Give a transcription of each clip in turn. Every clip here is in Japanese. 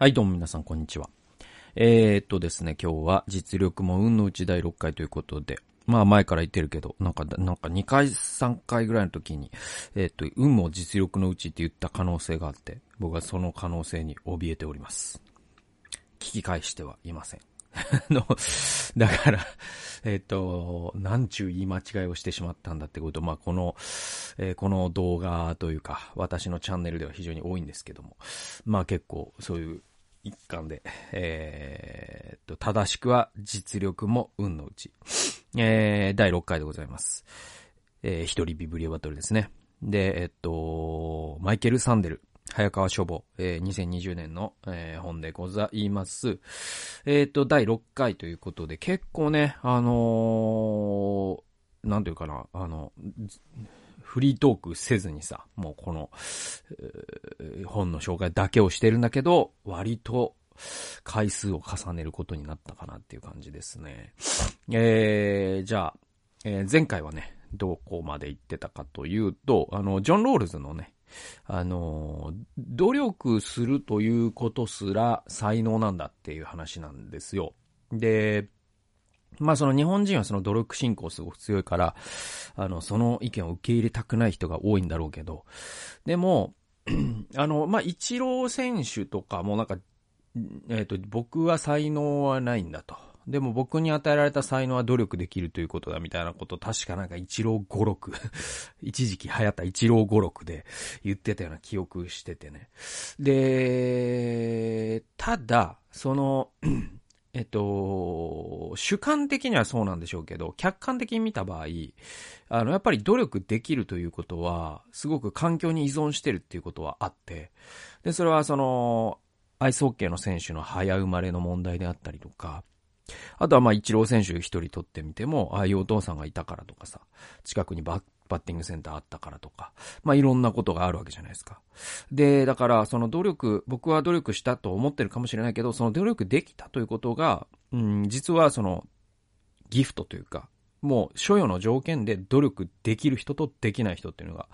はい、どうも皆さん、こんにちは。ですね、今日は実力も運のうち第6回ということで、まあ前から言ってるけど、なんか2回、3回ぐらいの時に、運も実力のうちって言った可能性があって、僕はその可能性に怯えております。聞き返してはいません。だから、なんちゅう言い間違いをしてしまったんだってこと、まあ、この動画というか、私のチャンネルでは非常に多いんですけども、まあ、結構、そういう一環で、正しくは実力も運のうち。第6回でございます。一人ビブリオバトルですね。で、マイケル・サンデル。早川書房、2020年の、本でございます。第6回ということで、結構ね、なんていうかな、フリートークせずにさ、もうこの、本の紹介だけをしてるんだけど、割と回数を重ねることになったかなっていう感じですね。じゃあ、前回はね、どこまで行ってたかというと、ジョン・ロールズのね、努力するということすら才能なんだっていう話なんですよ。で、まあその日本人はその努力信仰すごく強いから、その意見を受け入れたくない人が多いんだろうけど、でも、まあイチロー選手とかもなんか、僕は才能はないんだと。でも僕に与えられた才能は努力できるということだみたいなことを確かなんか一郎五六。一時期流行った一郎五六で言ってたような記憶しててね。で、ただ、その、主観的にはそうなんでしょうけど、客観的に見た場合、やっぱり努力できるということは、すごく環境に依存してるっていうことはあって、で、それはその、アイスホッケーの選手の早生まれの問題であったりとか、あとはまあイチロー選手一人取ってみても、ああいうお父さんがいたからとかさ、近くにバッティングセンターあったからとか、まあいろんなことがあるわけじゃないですか。で、だからその僕は努力したと思ってるかもしれないけど、その努力できたということが、実はそのギフトというか、もう所有の条件で努力できる人とできない人っていうのが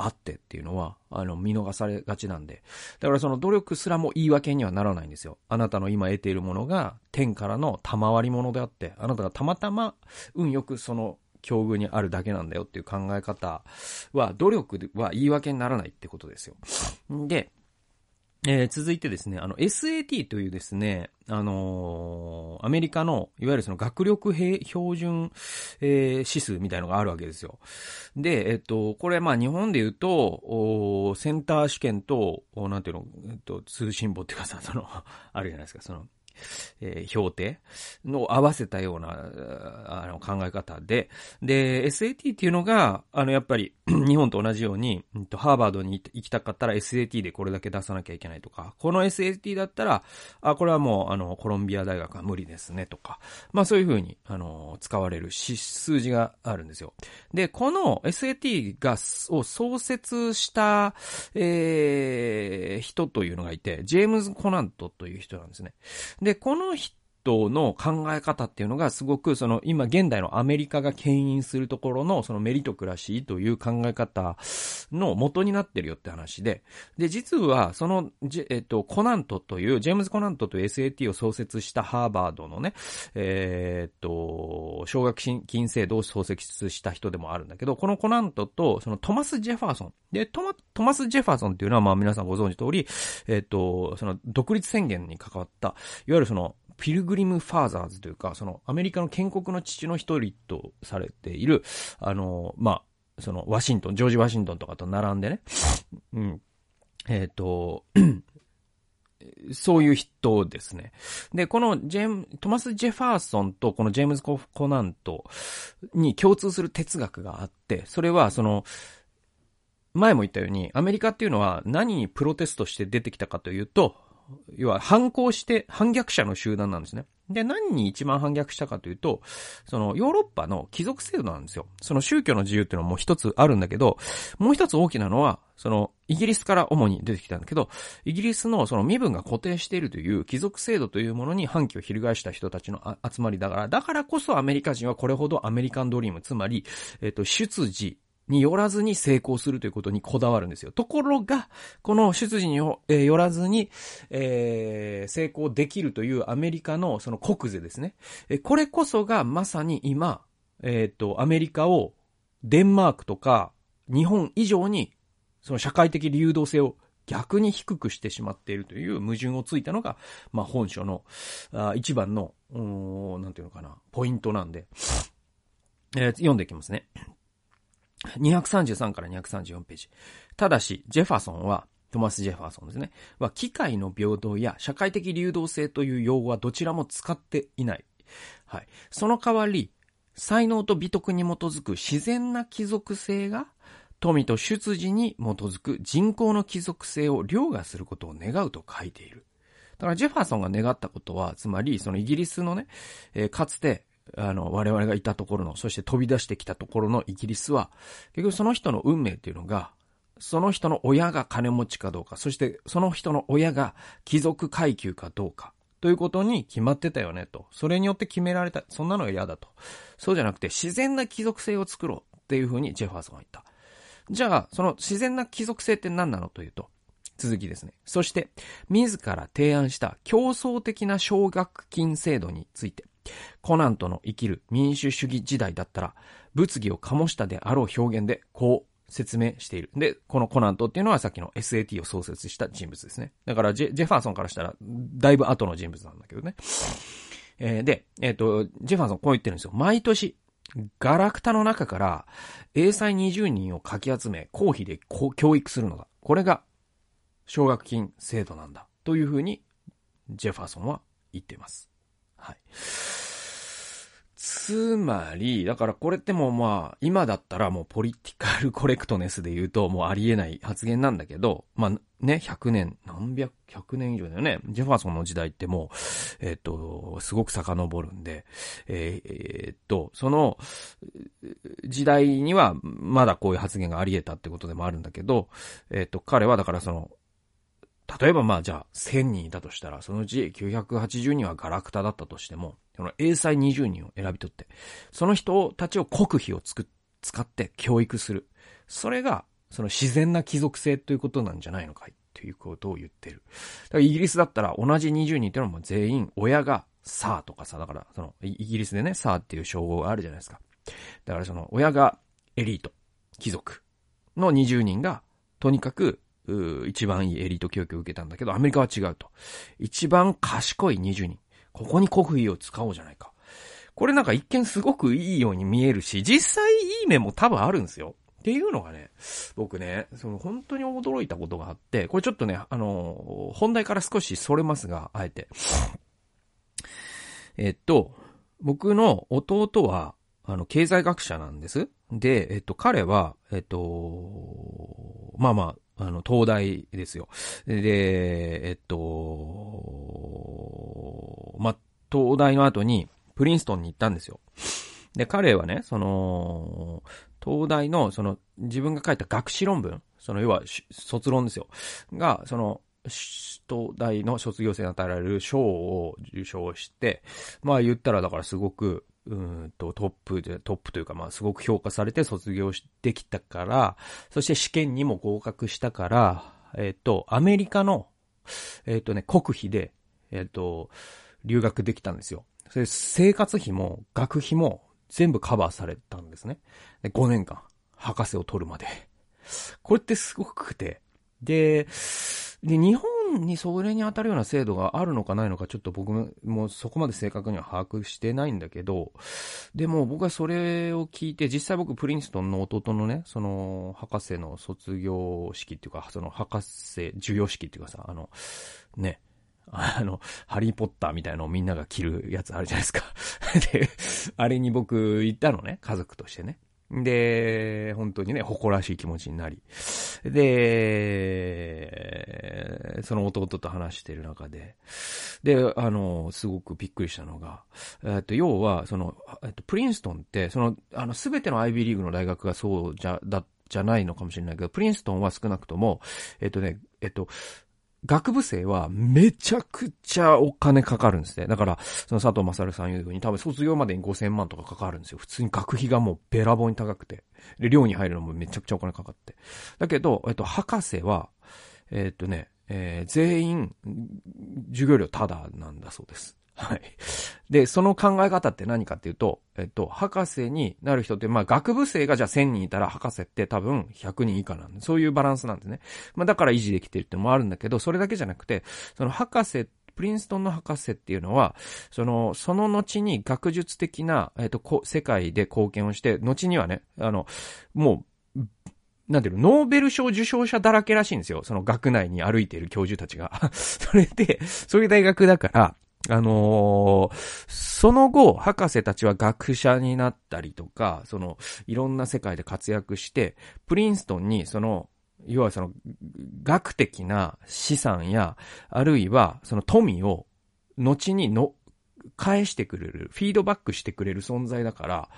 あってっていうのは、見逃されがちなんで。だからその努力すらも言い訳にはならないんですよ。あなたの今得ているものが天からの賜り物であって、あなたがたまたま運よくその境遇にあるだけなんだよっていう考え方は、努力は言い訳にならないってことですよ。で、続いてですね、SAT というですね、アメリカの、いわゆるその学力標準、指数みたいのがあるわけですよ。で、これ、まあ日本で言うと、センター試験と、なんていうの、通信簿っていうかさ、あるじゃないですか、評定の合わせたような考え方で、で SAT っていうのがやっぱり日本と同じようにハーバードに行きたかったら SAT でこれだけ出さなきゃいけないとか、この SAT だったらこれはもうコロンビア大学は無理ですねとか、まあそういう風に使われる数字があるんですよ。でこの SAT を創設した、人というのがいて、ジェームズ・コナントという人なんですね。で、この人の考え方っていうのがすごく今現代のアメリカが牽引するところのメリトクラシーという考え方の元になってるよって話で、で、実はコナントという、ジェームズ・コナントという SAT を創設したハーバードのね、奨学金制度を創設した人でもあるんだけど、このコナントとトマス・ジェファーソン。で、トマス・ジェファーソンっていうのはまあ皆さんご存知通り、独立宣言に関わった、いわゆるピルグリムファーザーズというか、アメリカの建国の父の一人とされている、まあ、ジョージ・ワシントンとかと並んでね、そういう人ですね。で、このトマス・ジェファーソンとこのジェームズ・コナントに共通する哲学があって、それは前も言ったように、アメリカっていうのは何にプロテストして出てきたかというと、要は反抗して反逆者の集団なんですね。で、何に一番反逆したかというと、ヨーロッパの貴族制度なんですよ。宗教の自由っていうのはもう一つあるんだけど、もう一つ大きなのは、イギリスから主に出てきたんだけど、イギリスの身分が固定しているという貴族制度というものに反旗を翻した人たちの集まりだからこそアメリカ人はこれほどアメリカンドリーム、つまり、出自によらずに成功するということにこだわるんですよ。ところが、この出自によらずに成功できるというアメリカのその国是ですね。これこそがまさに今、アメリカをデンマークとか日本以上にその社会的流動性を逆に低くしてしまっているという矛盾をついたのが、まあ本書の一番の、なんていうのかな、ポイントなんで、読んでいきますね。233から234ページ。ただし、ジェファソンは、トマス・ジェファーソンですね、は機会の平等や社会的流動性という用語はどちらも使っていない。はい。その代わり、才能と美徳に基づく自然な貴族性が、富と出自に基づく人口の貴族性を凌駕することを願うと書いている。だからジェファーソンが願ったことは、つまりそのイギリスのね、かつて我々がいたところの、そして飛び出してきたところのイギリスは、結局その人の運命っていうのが、その人の親が金持ちかどうか、そしてその人の親が貴族階級かどうかということに決まってたよねと。それによって決められた、そんなのが嫌だと。そうじゃなくて自然な貴族性を作ろうっていうふうにジェファーソンは言った。じゃあ、その自然な貴族性って何なのというと、続きですね。そして、自ら提案した競争的な奨学金制度について、コナンとの生きる民主主義時代だったら、物議を醸したであろう表現で、こう説明している。で、このコナンとっていうのはさっきの SAT を創設した人物ですね。だからジェファーソンからしたら、だいぶ後の人物なんだけどね。で、ジェファーソンこう言ってるんですよ。毎年、ガラクタの中から英才20人をかき集め公費で教育するのだ。これが奨学金制度なんだというふうにジェファーソンは言っています。はい。つまりだからこれってもうまあ今だったらもうポリティカルコレクトネスで言うともうありえない発言なんだけど、まあね、100年以上だよね。ジェファーソンの時代ってもうすごく遡るんで、その時代にはまだこういう発言があり得たってことでもあるんだけど、彼はだからその例えばまあじゃあ1000人いたとしたら、そのうち980人はガラクタだったとしても、その英才20人を選び取って、その人たちを国費を使って教育する。それが、その自然な貴族性ということなんじゃないのかいということを言ってる。だからイギリスだったら同じ20人っていうのはもう全員親がサーとかさ、だからそのイギリスでね、サーっていう称号があるじゃないですか。だからその親がエリート、貴族の20人がとにかく一番いいエリート教育を受けたんだけど、アメリカは違うと。一番賢い20人。ここに国費を使おうじゃないか。これなんか一見すごくいいように見えるし、実際いい面も多分あるんですよ。っていうのがね、僕ね、その本当に驚いたことがあって、これちょっとね、本題から少し逸れますが、あえて。僕の弟は、経済学者なんです。で、彼は、東大ですよ。で、東大の後にプリンストンに行ったんですよ。で、彼はね、その、東大の、その、自分が書いた学士論文、その、要は、卒論ですよ。が、その、東大の卒業生に与えられる賞を受賞して、まあ言ったらだからすごく、トップというか、まあ、すごく評価されて卒業できたから、そして試験にも合格したから、アメリカの、国費で、留学できたんですよ。それ生活費も学費も全部カバーされたんですね。で、5年間、博士を取るまで。これってすごくて。で、日本にそれに当たるような制度があるのかないのか、ちょっと僕もそこまで正確には把握してないんだけど、でも僕はそれを聞いて、実際僕プリンストンの弟のね、その博士の卒業式っていうか、その博士授与式っていうかさ、ね、ハリーポッターみたいなのをみんなが着るやつあるじゃないですか。で、あれに僕行ったのね、家族としてね。で、本当にね、誇らしい気持ちになり。で、その弟と話してる中で。で、すごくびっくりしたのが、要は、その、プリンストンって、その、すべてのアイビーリーグの大学がそうじゃないのかもしれないけど、プリンストンは少なくとも、学部生はめちゃくちゃお金かかるんですね。だから、その佐藤勝さん言うように多分卒業までに5000万とかかかるんですよ。普通に学費がもうべらぼうに高くて。で、寮に入るのもめちゃくちゃお金かかって。だけど、博士は、全員、授業料タダなんだそうです。はい。で、その考え方って何かっていうと、博士になる人って、まあ、学部生がじゃあ1000人いたら博士って多分100人以下なんで、そういうバランスなんですね。まあ、だから維持できてるってのもあるんだけど、それだけじゃなくて、その博士、プリンストンの博士っていうのは、その後に学術的な、世界で貢献をして、後にはね、もう、なんていうの、ノーベル賞受賞者だらけらしいんですよ。その学内に歩いている教授たちが。それで、そういう大学だから、その後、博士たちは学者になったりとか、いろんな世界で活躍して、プリンストンに、要は学的な資産や、あるいは、富を、後に返してくれる、フィードバックしてくれる存在だから、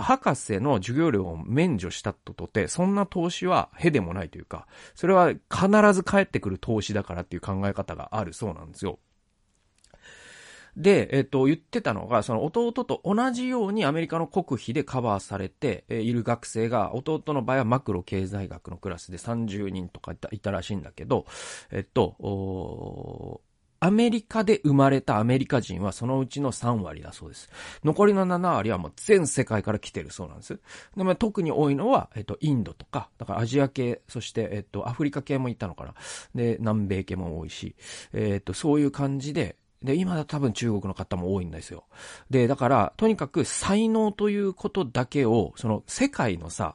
博士の授業料を免除したとて、そんな投資はへでもないというか、それは必ず返ってくる投資だからっていう考え方があるそうなんですよ。で、言ってたのが、弟と同じようにアメリカの国費でカバーされている学生が、弟の場合はマクロ経済学のクラスで30人とかいたらしいんだけど、アメリカで生まれたアメリカ人はそのうちの3割だそうです。残りの7割はもう全世界から来てるそうなんです。でも特に多いのは、インドとか、だからアジア系、そして、アフリカ系もいたのかな。で、南米系も多いし、そういう感じで、で、今だと多分中国の方も多いんですよ。で、だから、とにかく才能ということだけを、世界のさ、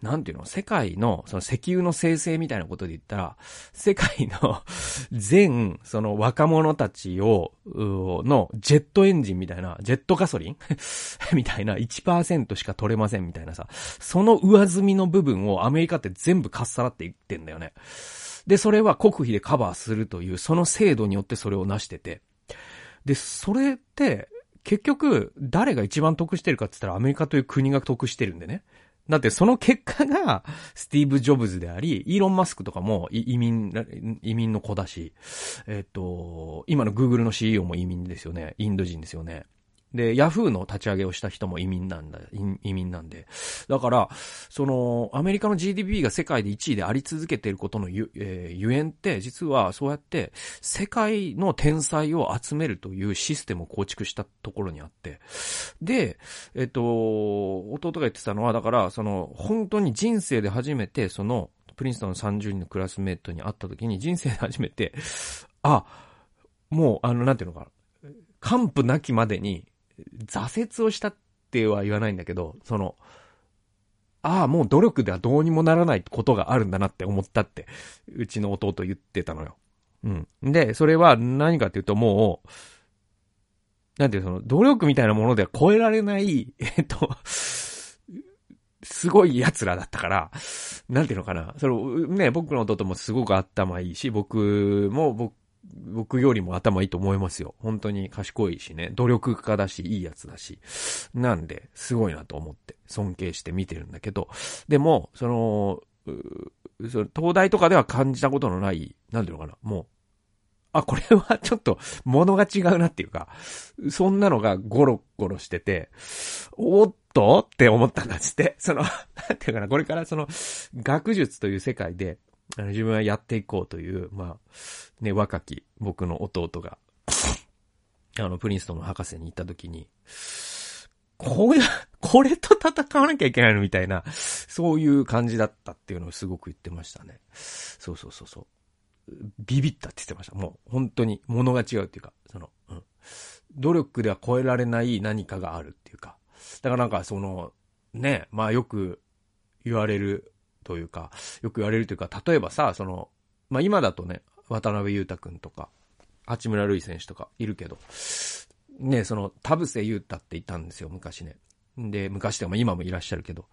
なんていうの、世界の、石油の生成みたいなことで言ったら、世界の全、若者たちを、の、ジェットエンジンみたいな、ジェットガソリンみたいな、1% しか取れませんみたいなさ、その上積みの部分をアメリカって全部かっさらっていってんだよね。で、それは国費でカバーするという、その制度によってそれを成してて、で、それって、結局、誰が一番得してるかって言ったらアメリカという国が得してるんでね。だってその結果が、スティーブ・ジョブズであり、イーロン・マスクとかも移民の子だし、今の Google の CEO も移民ですよね。インド人ですよね。で、ヤフーの立ち上げをした人も移民なんで。だから、アメリカの GDP が世界で1位であり続けていることのゆえんって、実はそうやって、世界の天才を集めるというシステムを構築したところにあって。で、弟が言ってたのは、だから、本当に人生で初めて、プリンストンの30人のクラスメートに会った時に、人生で初めて、あ、もう、なんていうのかな、完膚なきまでに、挫折をしたっては言わないんだけど、ああ、もう努力ではどうにもならないことがあるんだなって思ったって、うちの弟言ってたのよ。うん。で、それは何かっていうともう、なんていう努力みたいなものでは超えられない、すごい奴らだったから、なんていうのかな。僕の弟もすごく頭いいし、僕よりも頭いいと思いますよ。本当に賢いしね、努力家だし、いいやつだし。なんで、すごいなと思って、尊敬して見てるんだけど、でも、東大とかでは感じたことのない、なんていうのかな、もう、あ、これはちょっと、物が違うなっていうか、そんなのがゴロゴロしてて、おっとって思ったんだっつって、なんていうかな、これから学術という世界で、自分はやっていこうという、まあ、ね、若き僕の弟が、プリンストンの博士に行った時に、これと戦わなきゃいけないのみたいな、そういう感じだったっていうのをすごく言ってましたね。そう。ビビったって言ってました。もう、本当に物が違うっていうか、努力では超えられない何かがあるっていうか。だからなんかね、まあよく言われる、例えばさ、まあ、今だとね、渡辺裕太くんとか、八村塁選手とかいるけど、ね、田臥勇太っていたんですよ、昔ね。で、昔でも今もいらっしゃるけど、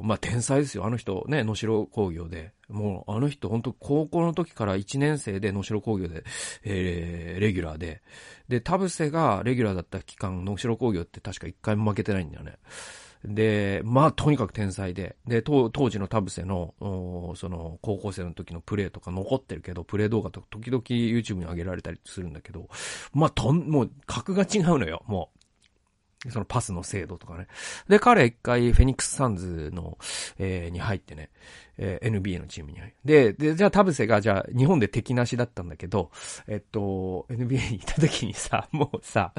まあ、天才ですよ、あの人、ね、能代工業で、もう、あの人、本当高校の時から1年生で能代工業で、レギュラーで、で、田臥がレギュラーだった期間、能代工業って確か1回も負けてないんだよね。で、まあとにかく天才で、で、当時の田臥の、その高校生の時のプレーとか残ってるけど、プレー動画とか時々 YouTube に上げられたりするんだけど、まあもう格が違うのよ、もう。そのパスの精度とかね。で、彼一回フェニックスサンズの、に入ってね、NBA のチームに入って。で、じゃあ田臥が、じゃあ日本で敵なしだったんだけど、NBA にいた時にさ、もうさ、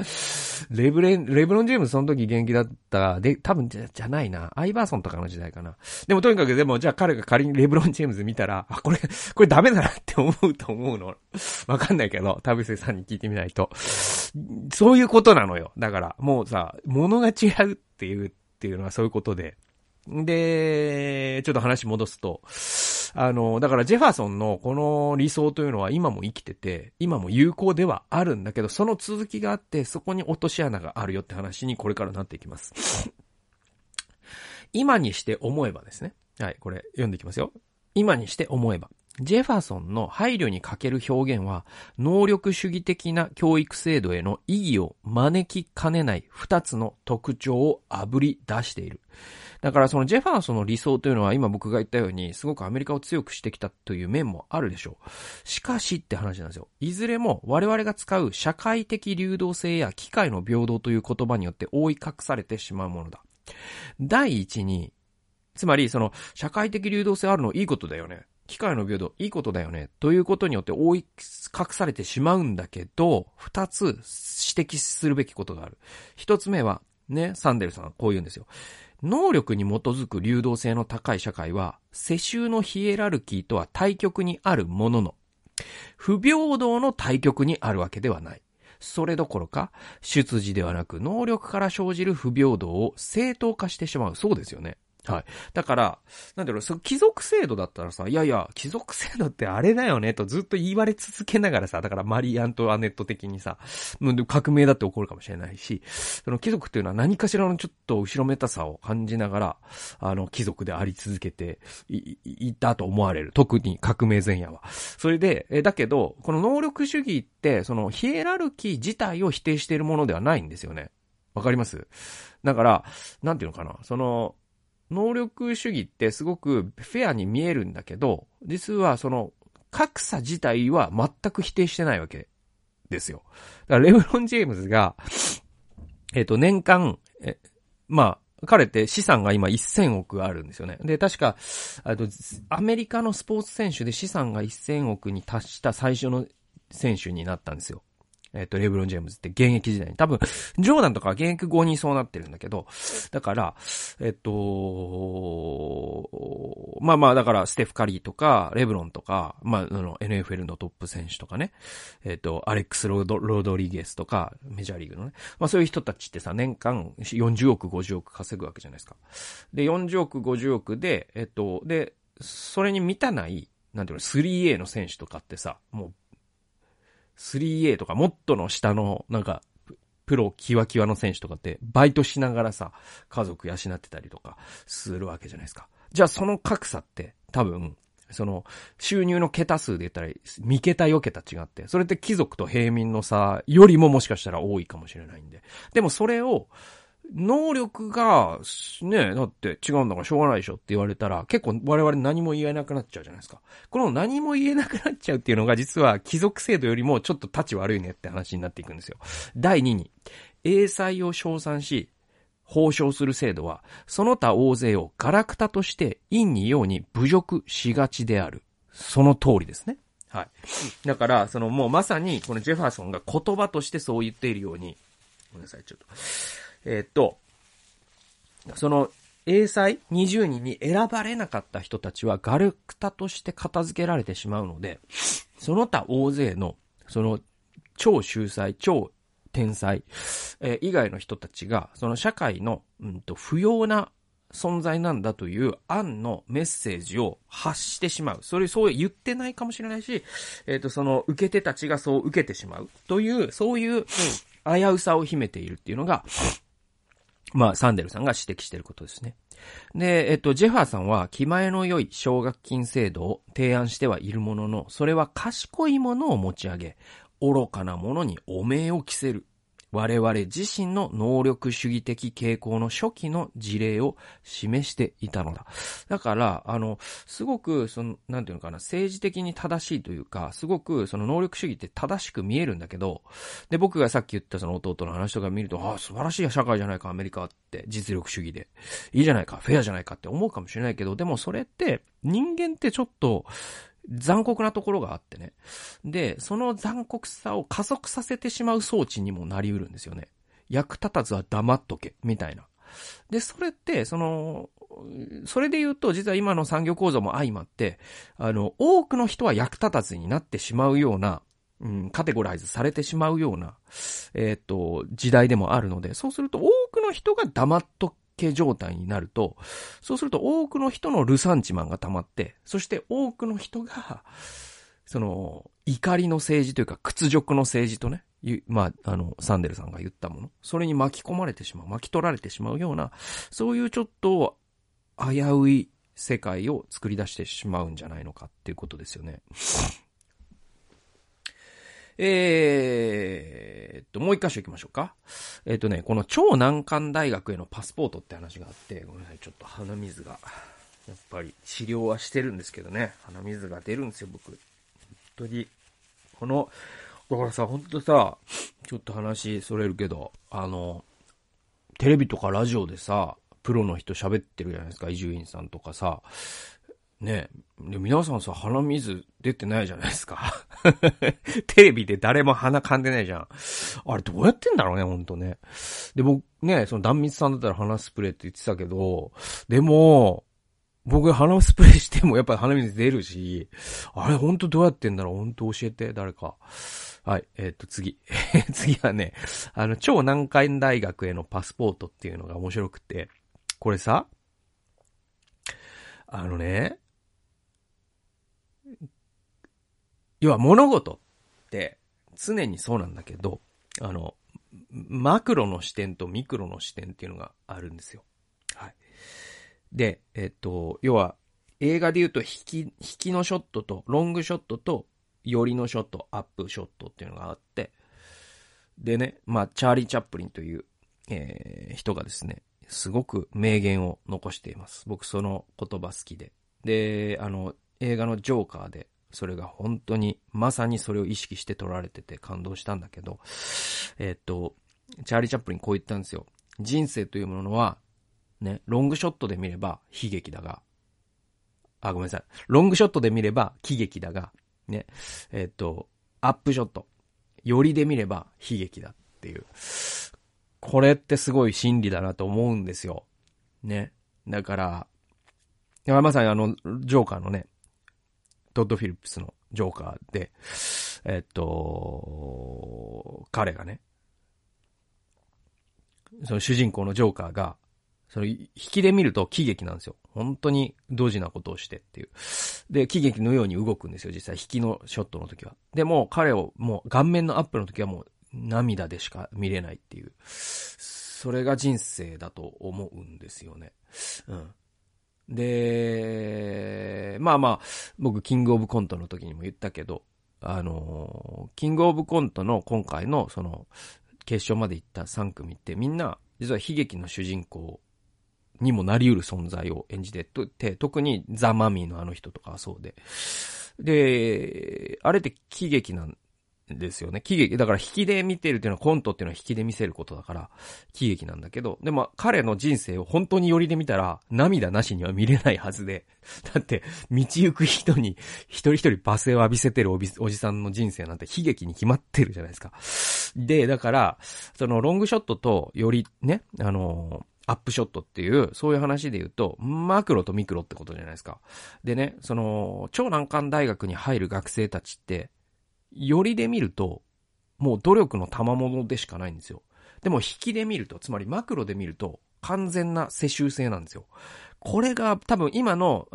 レブロン・ジェームズその時元気だった。で、多分じゃないな。アイバーソンとかの時代かな。でもとにかく、でもじゃあ彼が仮にレブロン・ジェームズ見たら、あ、これダメだなって思うと思うの。わかんないけど、田臥さんに聞いてみないと。そういうことなのよ。だから、もうさ、物が違うっていうのはそういうことで。で、ちょっと話戻すと、だからジェファソンのこの理想というのは今も生きてて、今も有効ではあるんだけど、その続きがあって、そこに落とし穴があるよって話にこれからなっていきます。今にして思えばですね。はい、これ読んでいきますよ。今にして思えば。ジェファソンの配慮に欠ける表現は、能力主義的な教育制度への意義を招きかねない二つの特徴をあぶり出している。だからそのジェファーソンの理想というのは今僕が言ったようにすごくアメリカを強くしてきたという面もあるでしょう。しかしって話なんですよ。いずれも我々が使う社会的流動性や機会の平等という言葉によって覆い隠されてしまうものだ。第一に、つまりその社会的流動性あるのいいことだよね。機会の平等いいことだよね。ということによって覆い隠されてしまうんだけど、二つ指摘するべきことがある。一つ目はね、サンデルさんこう言うんですよ。能力に基づく流動性の高い社会は、世襲のヒエラルキーとは対極にあるものの、不平等の対極にあるわけではない。それどころか、出自ではなく能力から生じる不平等を正当化してしまう。そうですよね。はい。だから、なんだろう、貴族制度だったらさ、いやいや、貴族制度ってあれだよね、とずっと言われ続けながらさ、だからマリー・アントワネット的にさ、革命だって起こるかもしれないし、その貴族っていうのは何かしらのちょっと後ろめたさを感じながら、貴族であり続けて いたと思われる。特に革命前夜は。それで、だけど、この能力主義って、そのヒエラルキー自体を否定しているものではないんですよね。わかります？だから、なんていうのかな、その、能力主義ってすごくフェアに見えるんだけど、実はその格差自体は全く否定してないわけですよ。だからレブロン・ジェームズが、年間、まあ、彼って資産が今1000億あるんですよね。で、確か、アメリカのスポーツ選手で資産が1000億に達した最初の選手になったんですよ。レブロン・ジェームズって現役時代に。多分、ジョーダンとか現役後にそうなってるんだけど、だから、まあまあ、だから、ステフ・カリーとか、レブロンとか、まあ、NFL のトップ選手とかね、アレックス・ロドリゲスとか、メジャーリーグのね、まあそういう人たちってさ、年間40億、50億稼ぐわけじゃないですか。で、40億、50億で、で、それに満たない、なんていうの、3A の選手とかってさ、もう、3A とかもっとの下のなんかプロキワキワの選手とかってバイトしながらさ家族養ってたりとかするわけじゃないですか。じゃあその格差って多分その収入の桁数で言ったら3桁4桁違って、それって貴族と平民の差よりももしかしたら多いかもしれないんで、でもそれを能力がね、だって違うんだからしょうがないでしょって言われたら結構我々何も言えなくなっちゃうじゃないですか。この何も言えなくなっちゃうっていうのが実は貴族制度よりもちょっと立ち悪いねって話になっていくんですよ。第2に、英才を称賛し褒賞する制度はその他大勢をガラクタとして陰に陽に侮辱しがちである。その通りですね。はい。だからそのもうまさにこのジェファーソンが言葉としてそう言っているように、ごめんなさいちょっと。その、英才20人に選ばれなかった人たちはガルクタとして片付けられてしまうので、その他大勢の、その、超秀才、超天才、以外の人たちが、その社会の、不要な存在なんだという案のメッセージを発してしまう。それ、そう言ってないかもしれないし、その、受け手たちがそう受けてしまう。という、そういう、危うさを秘めているっていうのが、まあ、サンデルさんが指摘していることですね。で、ジェファーさんは気前の良い奨学金制度を提案してはいるものの、それは賢いものを持ち上げ、愚かなものに汚名を着せる。我々自身の能力主義的傾向の初期の事例を示していたのだ。だから、すごく、なんていうのかな、政治的に正しいというか、すごく、能力主義って正しく見えるんだけど、で、僕がさっき言った弟の話とか見ると、ああ、素晴らしい社会じゃないか、アメリカって、実力主義で。いいじゃないか、フェアじゃないかって思うかもしれないけど、でもそれって、人間ってちょっと、残酷なところがあってね。で、その残酷さを加速させてしまう装置にもなり得るんですよね。役立たずは黙っとけ、みたいな。で、それって、それで言うと、実は今の産業構造も相まって、多くの人は役立たずになってしまうような、カテゴライズされてしまうような、時代でもあるので、そうすると多くの人が黙っとけ状態になると、そうすると多くの人のルサンチマンが溜まって、そして多くの人が、怒りの政治というか屈辱の政治とね、まあ、サンデルさんが言ったもの、それに巻き込まれてしまう、巻き取られてしまうような、そういうちょっと危うい世界を作り出してしまうんじゃないのかっていうことですよね。もう一箇所行きましょうか。この超難関大学へのパスポートって話があって、ごめんなさい、ちょっと鼻水が、やっぱり治療はしてるんですけどね、鼻水が出るんですよ、僕。本当に、だからさ、本当さ、ちょっと話それるけど、テレビとかラジオでさ、プロの人喋ってるじゃないですか、伊集院さんとかさ、ねえ。で、皆さんさ、鼻水出てないじゃないですか。テレビで誰も鼻噛んでないじゃん。あれどうやってんだろうね、ほんとね。で、僕ね、壇蜜さんだったら鼻スプレーって言ってたけど、でも、僕鼻スプレーしてもやっぱり鼻水出るし、あれほんとどうやってんだろう、ほんと教えて、誰か。はい、次。次はね、超難関大学へのパスポートっていうのが面白くて、これさ、要は物事って常にそうなんだけど、マクロの視点とミクロの視点っていうのがあるんですよ。はい。で、要は映画で言うと引きのショットとロングショットと寄りのショット、アップショットっていうのがあって、でね、まあ、チャーリー・チャップリンという、人がですね、すごく名言を残しています。僕その言葉好きで。で、映画のジョーカーで、それが本当に、まさにそれを意識して撮られてて感動したんだけど、チャーリー・チャップリンこう言ったんですよ。人生というものは、ね、ロングショットで見れば悲劇だが、ごめんなさい。ロングショットで見れば喜劇だが、ね、アップショット、寄りで見れば悲劇だっていう。これってすごい真理だなと思うんですよ。ね。だから、まさにジョーカーのね、トッド・フィリップスのジョーカーで、彼がね、その主人公のジョーカーが、引きで見ると喜劇なんですよ。本当にドジなことをしてっていう。で、喜劇のように動くんですよ、実際。引きのショットの時は。でも、彼をもう顔面のアップの時はもう涙でしか見れないっていう。それが人生だと思うんですよね。うん。で、まあまあ、僕、キングオブコントの時にも言ったけど、キングオブコントの今回の、決勝まで行った3組ってみんな、実は悲劇の主人公にもなり得る存在を演じてて、特にザ・マミーの人とかはそうで。で、あれって喜劇なんですよね。喜劇。だから引きで見てるっていうのは、コントっていうのは引きで見せることだから、喜劇なんだけど、でも彼の人生を本当に寄りで見たら、涙なしには見れないはずで、だって、道行く人に一人一人罵声を浴びせてるおじさんの人生なんて悲劇に決まってるじゃないですか。で、だから、ロングショットとよりね、アップショットっていう、そういう話で言うと、マクロとミクロってことじゃないですか。でね、超難関大学に入る学生たちって、よりで見ると、もう努力の賜物でしかないんですよ。でも引きで見ると、つまりマクロで見ると、完全な世襲制なんですよ。これが多分今の、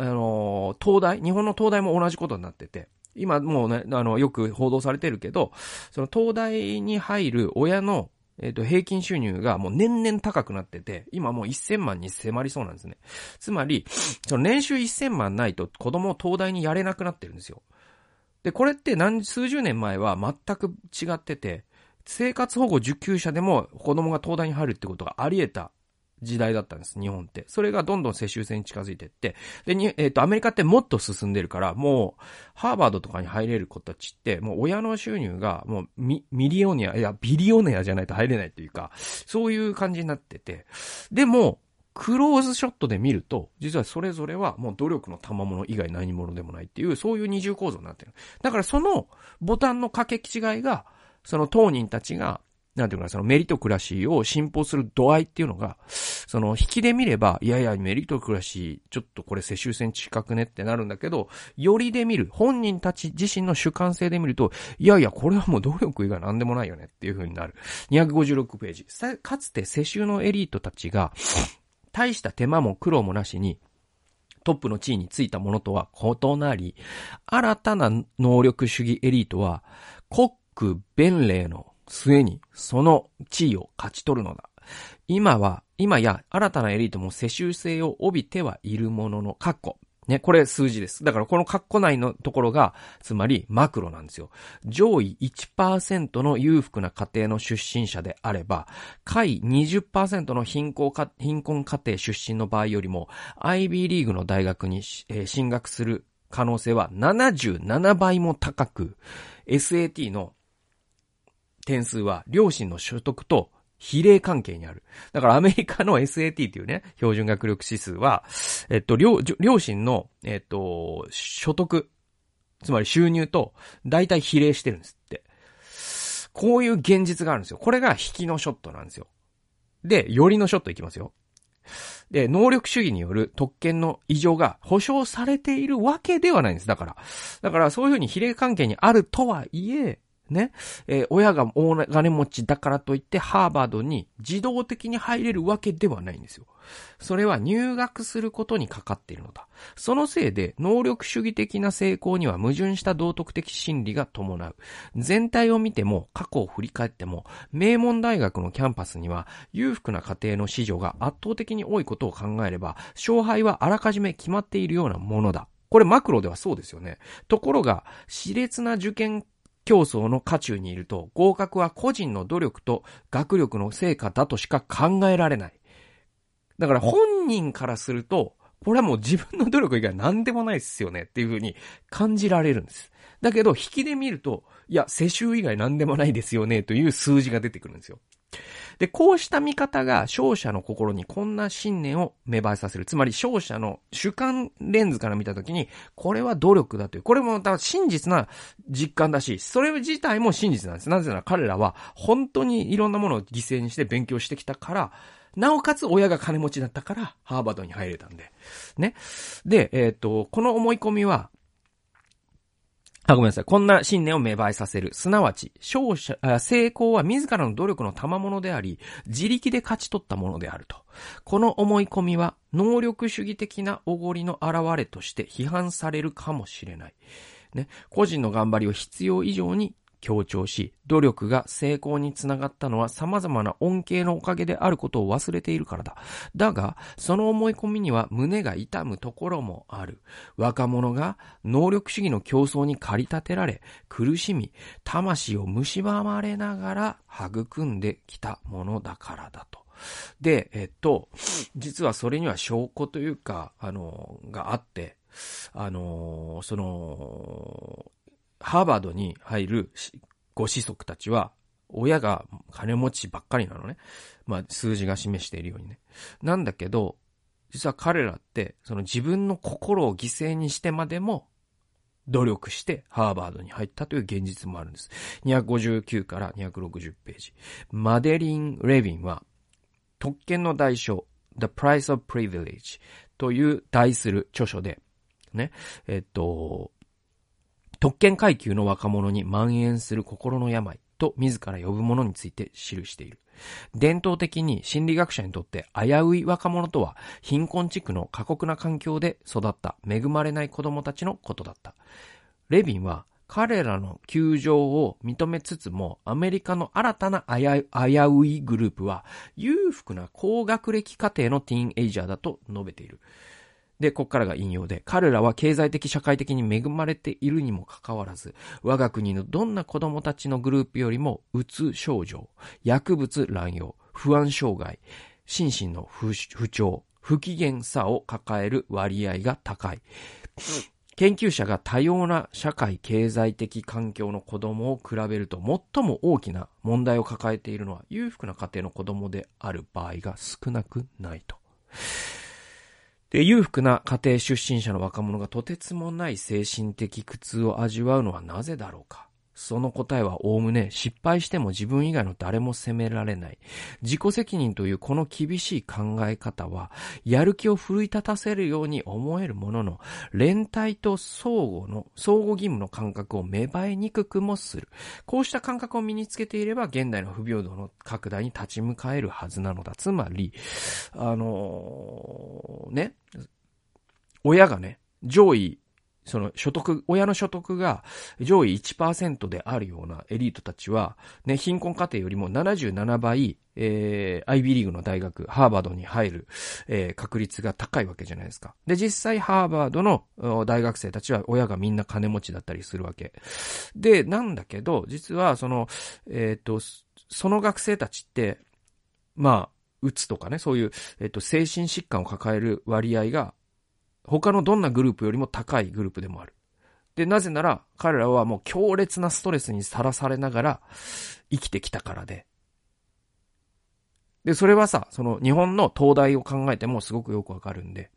東大、日本の東大も同じことになってて、今もうね、よく報道されてるけど、東大に入る親の、平均収入がもう年々高くなってて、今もう1000万に迫りそうなんですね。つまり、年収1000万ないと子供を東大にやれなくなってるんですよ。で、これって数十年前は全く違ってて、生活保護受給者でも子供が東大に入るってことがあり得た時代だったんです、日本って。それがどんどん世襲制に近づいていって、で、アメリカってもっと進んでるから、もう、ハーバードとかに入れる子たちって、もう親の収入が、もうビリオネアじゃないと入れないというか、そういう感じになってて、でも、クローズショットで見ると、実はそれぞれはもう努力の賜物以外何者でもないっていう、そういう二重構造になってる。だからそのボタンの掛け違いが、その当人たちが、なんていうかな、そのメリトクラシーを信奉する度合いっていうのが、その引きで見れば、いやいやメリトクラシー、ちょっとこれ世襲制に近くねってなるんだけど、よりで見る、本人たち自身の主観性で見ると、いやいやこれはもう努力以外なんでもないよねっていう風になる。256ページ。かつて世襲のエリートたちが、大した手間も苦労もなしにトップの地位についたものとは異なり、新たな能力主義エリートは国苦弁令の末にその地位を勝ち取るのだ。今や新たなエリートも世襲制を帯びてはいるものの、括弧ね、これ数字です。だからこの括弧内のところが、つまりマクロなんですよ。上位 1% の裕福な家庭の出身者であれば、下位 20% の貧困家庭出身の場合よりも、IB リーグの大学に進学する可能性は77倍も高く、SAT の点数は両親の所得と比例関係にある。だからアメリカの SAT というね、標準学力指数は、両親の、所得、つまり収入と、大体比例してるんですって。こういう現実があるんですよ。これが引きのショットなんですよ。で、寄りのショットいきますよ。で、能力主義による特権の異常が保障されているわけではないんです。だからそういうふうに比例関係にあるとはいえ、ね、親が大金持ちだからといってハーバードに自動的に入れるわけではないんですよ。それは入学することにかかっているのだ。そのせいで能力主義的な成功には矛盾した道徳的心理が伴う。全体を見ても過去を振り返っても、名門大学のキャンパスには裕福な家庭の子女が圧倒的に多いことを考えれば、勝敗はあらかじめ決まっているようなものだ。これマクロではそうですよね。ところが熾烈な受験競争の渦中にいると、合格は個人の努力と学力の成果だとしか考えられない。だから本人からすると、これはもう自分の努力以外何でもないですよねっていう風に感じられるんです。だけど引きで見ると、いや世襲以外何でもないですよねという数字が出てくるんですよ。で、こうした見方が勝者の心にこんな信念を芽生えさせる。つまり勝者の主観レンズから見たときに、これは努力だという。これも真実な実感だし、それ自体も真実なんです。なぜなら彼らは本当にいろんなものを犠牲にして勉強してきたから、なおかつ親が金持ちだったからハーバードに入れたんで。ね。で、この思い込みは、こんな信念を芽生えさせる。すなわち、成功は自らの努力の賜物であり、自力で勝ち取ったものであると。この思い込みは、能力主義的なおごりの現れとして批判されるかもしれない。ね、個人の頑張りを必要以上に強調し、努力が成功につながったのは様々な恩恵のおかげであることを忘れているからだ。だが、その思い込みには胸が痛むところもある。若者が能力主義の競争に駆り立てられ、苦しみ、魂を蝕まれながら育んできたものだからだと。で、実はそれには証拠というか、があって、ハーバードに入るご子息たちは、親が金持ちばっかりなのね。まあ、数字が示しているようにね。なんだけど、実は彼らって、その自分の心を犠牲にしてまでも、努力してハーバードに入ったという現実もあるんです。259から260ページ。マデリン・レヴィンは、特権の代償、The Price of Privilege という題する著書で、ね、特権階級の若者に蔓延する心の病と自ら呼ぶものについて記している。伝統的に心理学者にとって危うい若者とは、貧困地区の過酷な環境で育った恵まれない子供たちのことだった。レヴィンは彼らの窮状を認めつつも、アメリカの新たな危ういグループは、裕福な高学歴家庭のティーンエイジャーだと述べている。で、ここからが引用で、彼らは経済的社会的に恵まれているにもかかわらず、我が国のどんな子供たちのグループよりも、うつ症状、薬物乱用、不安障害、心身の不調、不機嫌さを抱える割合が高い。研究者が多様な社会経済的環境の子供を比べると最も大きな問題を抱えているのは裕福な家庭の子供である場合が少なくないと。で、裕福な家庭出身者の若者がとてつもない精神的苦痛を味わうのはなぜだろうか。その答えは概ね失敗しても自分以外の誰も責められない。自己責任というこの厳しい考え方は、やる気を奮い立たせるように思えるものの、連帯と相互義務の感覚を芽生えにくくもする。こうした感覚を身につけていれば、現代の不平等の拡大に立ち向かえるはずなのだ。つまり、親がね、親の所得が上位 1% であるようなエリートたちは、ね、貧困家庭よりも77倍、アイビーリーグの大学、ハーバードに入る、確率が高いわけじゃないですか。で、実際ハーバードの大学生たちは親がみんな金持ちだったりするわけ。で、なんだけど、実はその学生たちって、うつとかね、そういう、精神疾患を抱える割合が、他のどんなグループよりも高いグループでもある。で、なぜなら彼らはもう強烈なストレスにさらされながら生きてきたからで。で、それはさ、日本の東大を考えてもすごくよくわかるんで。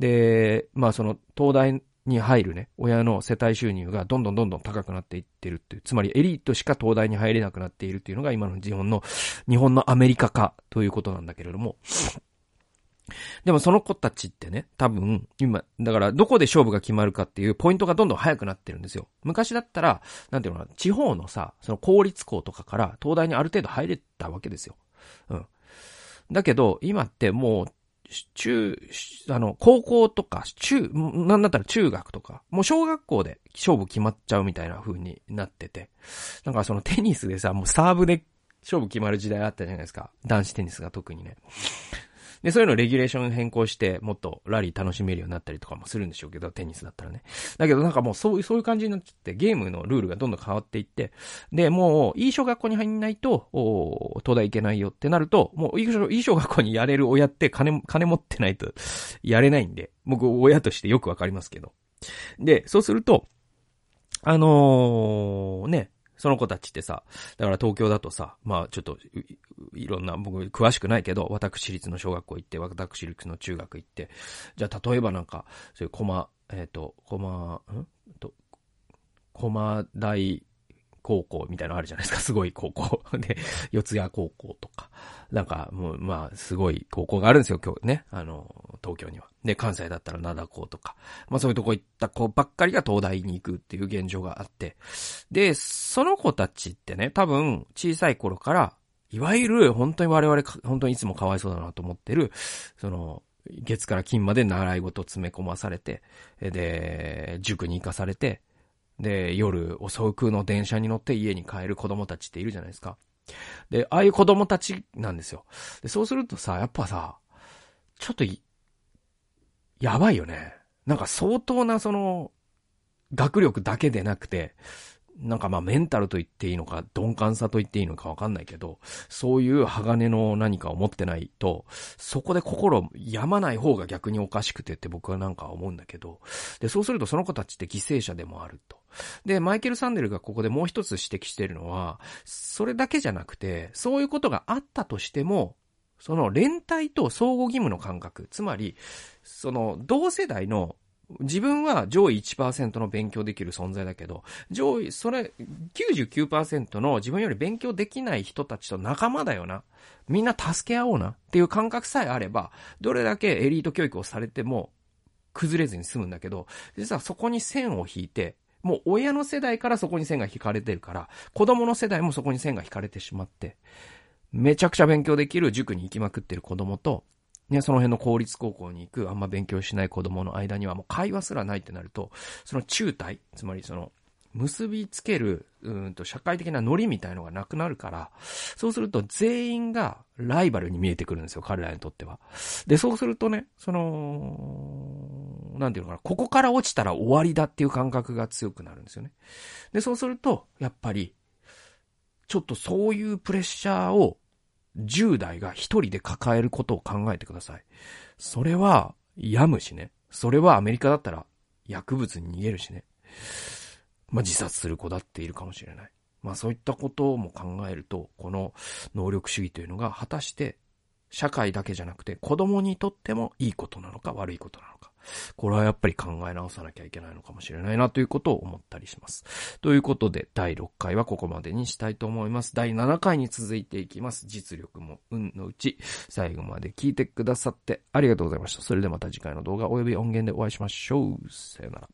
で、東大に入るね、親の世帯収入がどんどん高くなっていってるっていう。つまりエリートしか東大に入れなくなっているっていうのが今の日本のアメリカ化ということなんだけれども。でもその子たちってね、多分今だからどこで勝負が決まるかっていうポイントがどんどん早くなってるんですよ。昔だったら地方のさ、公立校とかから東大にある程度入れたわけですよ。うん。だけど今ってもう高校とかなんだったら中学とか、もう小学校で勝負決まっちゃうみたいな風になってて、なんかテニスでさ、もうサーブで勝負決まる時代あったじゃないですか。男子テニスが特にね。で、そういうのをレギュレーション変更して、もっとラリー楽しめるようになったりとかもするんでしょうけど、テニスだったらね。だけどもうそういう感じになっちゃって、ゲームのルールがどんどん変わっていって、で、もういい小学校に入んないと、東大行けないよってなると、もういい小学校にやれる親って金持ってないとやれないんで、僕親としてよくわかりますけど。で、そうすると、その子たちってさ、だから東京だとさ、いろんな、僕詳しくないけど、私立の小学校行って、私立の中学行って、じゃあ例えばそういう駒大高校みたいなのあるじゃないですか、すごい高校。で、四谷高校とか、もうすごい高校があるんですよ、今日ね、東京には。で、関西だったら灘高とか、そういうとこ行った子ばっかりが東大に行くっていう現状があって。で、その子たちってね、多分小さい頃から、いわゆる本当に我々、本当にいつもかわいそうだなと思ってる、月から金まで習い事を詰め込まされて、で、塾に行かされて、で、夜遅くの電車に乗って家に帰る子供たちっているじゃないですか。で、ああいう子供たちなんですよ。で、そうするとさ、やっぱさ、ちょっとやばいよね。相当な学力だけでなくて、メンタルと言っていいのか、鈍感さと言っていいのかわかんないけど、そういう鋼の何かを持ってないと、そこで心病まない方が逆におかしくてって僕は思うんだけど、で、そうするとその子たちって犠牲者でもあると。で、マイケル・サンデルがここでもう一つ指摘しているのは、それだけじゃなくて、そういうことがあったとしても、連帯と相互義務の感覚、つまり、同世代の自分は上位 1% の勉強できる存在だけど、99% の自分より勉強できない人たちと仲間だよな。みんな助け合おうなっていう感覚さえあれば、どれだけエリート教育をされても崩れずに済むんだけど、実はそこに線を引いて、もう親の世代からそこに線が引かれてるから、子供の世代もそこに線が引かれてしまって、めちゃくちゃ勉強できる塾に行きまくってる子供と、ね、その辺の公立高校に行く、あんま勉強しない子供の間にはもう会話すらないってなると、中体、つまり結びつける、社会的なノリみたいのがなくなるから、そうすると全員がライバルに見えてくるんですよ、彼らにとっては。で、そうするとね、なんていうのかな、ここから落ちたら終わりだっていう感覚が強くなるんですよね。で、そうすると、やっぱり、ちょっとそういうプレッシャーを10代が一人で抱えることを考えてください。それは病むしね。それはアメリカだったら薬物に逃げるしね。まあ、自殺する子だっているかもしれない。まあ、そういったことも考えると、この能力主義というのが果たして社会だけじゃなくて子供にとってもいいことなのか悪いことなのか。これはやっぱり考え直さなきゃいけないのかもしれないなということを思ったりします。ということで第6回はここまでにしたいと思います。第7回に続いていきます。実力も運のうち。最後まで聞いてくださってありがとうございました。それではまた次回の動画及び音源でお会いしましょう。さよなら。